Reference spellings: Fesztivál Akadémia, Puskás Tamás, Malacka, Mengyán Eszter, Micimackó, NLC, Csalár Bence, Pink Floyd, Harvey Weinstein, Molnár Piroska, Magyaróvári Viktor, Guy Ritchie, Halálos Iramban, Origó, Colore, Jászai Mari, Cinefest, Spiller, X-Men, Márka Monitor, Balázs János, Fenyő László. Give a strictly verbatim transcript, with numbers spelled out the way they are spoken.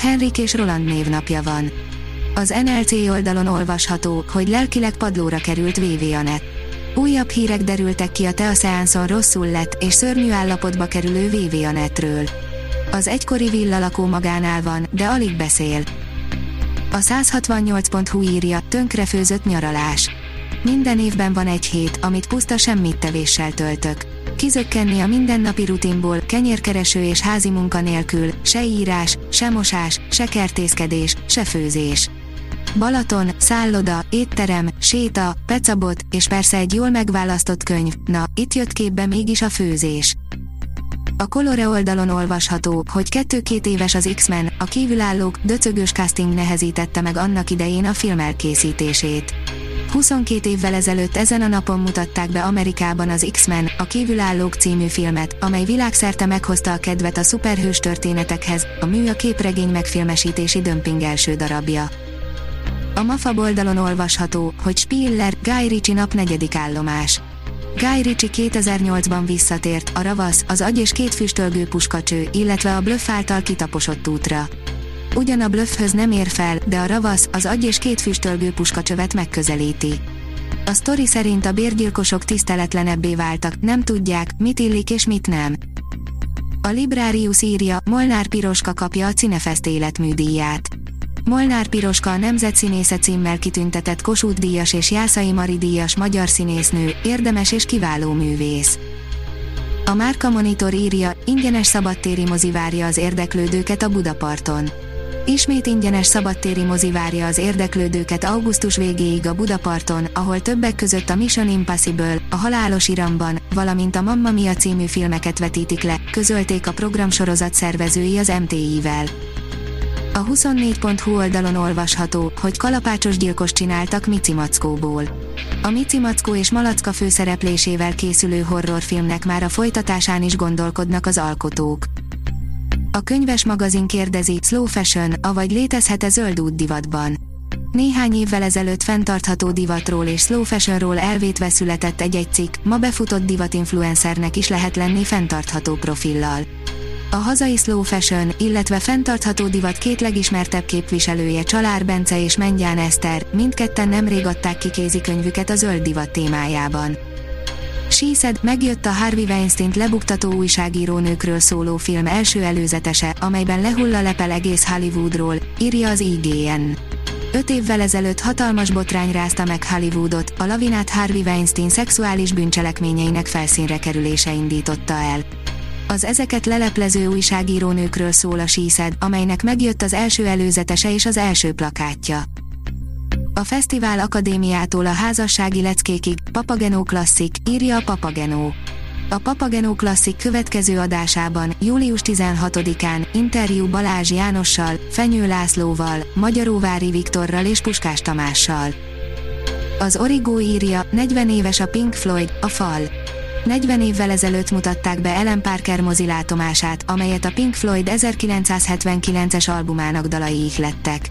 Henrik és Roland névnapja van. Az en el cé oldalon olvasható, hogy lelkileg padlóra került Vivianet. Újabb hírek derültek ki a teaszeánszon rosszul lett és szörnyű állapotba kerülő Vivianetről. Az egykori villalakó magánál van, de alig beszél. A száz hatvannyolc pont hu írja, tönkrefőzött nyaralás. Minden évben van egy hét, amit puszta semmittevéssel töltök. Kizökkenni a mindennapi rutinból, kenyérkereső és házi munka nélkül, se írás, se mosás, se kertészkedés, se főzés. Balaton, szálloda, étterem, séta, pecabot, és persze egy jól megválasztott könyv, na, itt jött képbe mégis a főzés. A Colore oldalon olvasható, hogy kettő-két éves az X-Men, a kívülállók, döcögős casting nehezítette meg annak idején a film elkészítését. huszonkét évvel ezelőtt ezen a napon mutatták be Amerikában az X-Men, a kívülállók című filmet, amely világszerte meghozta a kedvet a szuperhős történetekhez, a mű a képregény megfilmesítési dömping első darabja. A MAFAB oldalon olvasható, hogy Spiller, Guy Ritchie nap negyedik állomás. Guy Ritchie kétezer-nyolcban visszatért, a ravasz, az agy és két füstölgő puskacső, illetve a Bluff által kitaposott útra. Ugyan a Bluffhöz nem ér fel, de a ravasz, az agy és két füstölgő puskacsövet megközelíti. A sztori szerint a bérgyilkosok tiszteletlenebbé váltak, nem tudják, mit illik és mit nem. A Librarius írja, Molnár Piroska kapja a Cinefest életműdíját. Molnár Piroska a Nemzetszínésze címmel kitüntetett Kossuth díjas és Jászai Mari díjas magyar színésznő, érdemes és kiváló művész. A Márka Monitor írja, ingyenes szabadtéri mozi várja az érdeklődőket a Budaparton. Ismét ingyenes szabadtéri mozi várja az érdeklődőket augusztus végéig a Budaparton, ahol többek között a Mission Impossible, a Halálos Iramban, valamint a Mamma Mia című filmeket vetítik le, közölték a programsorozat szervezői az em té i-vel. A huszonnégy pont hu oldalon olvasható, hogy kalapácsos gyilkost csináltak Micimackóból. A Micimackó és Malacka főszereplésével készülő horrorfilmnek már a folytatásán is gondolkodnak az alkotók. A Könyves Magazin kérdezi, slow fashion, avagy létezhet-e zöld út divatban. Néhány évvel ezelőtt fenntartható divatról és slow fashionról elvétve született egy-egy cikk, ma befutott divatinfluencernek is lehet lenni fenntartható profillal. A hazai slow fashion, illetve fenntartható divat két legismertebb képviselője, Csalár Bence és Mengyán Eszter, mindketten nemrég adták ki kézikönyvüket a zöld divat témájában. She Said, megjött a Harvey Weinsteint lebuktató újságírónőkről szóló film első előzetese, amelyben lehull a lepel egész Hollywoodról, írja az i gé en. Öt évvel ezelőtt hatalmas botrány rázta meg Hollywoodot, a lavinát Harvey Weinstein szexuális bűncselekményeinek felszínre kerülése indította el. Az ezeket leleplező újságírónőkről szól a She Said, amelynek megjött az első előzetese és az első plakátja. A Fesztivál Akadémiától a házassági leckékig, Papageno Classic, írja a Papageno. A Papageno Classic következő adásában, július tizenhatodikán, interjú Balázs Jánossal, Fenyő Lászlóval, Magyaróvári Viktorral és Puskás Tamással. Az Origó írja, negyven éves a Pink Floyd, a fal. negyven évvel ezelőtt mutatták be Ellen Parker mozilátomását, amelyet a Pink Floyd ezerkilencszázhetvenkilences albumának dalai ihlettek.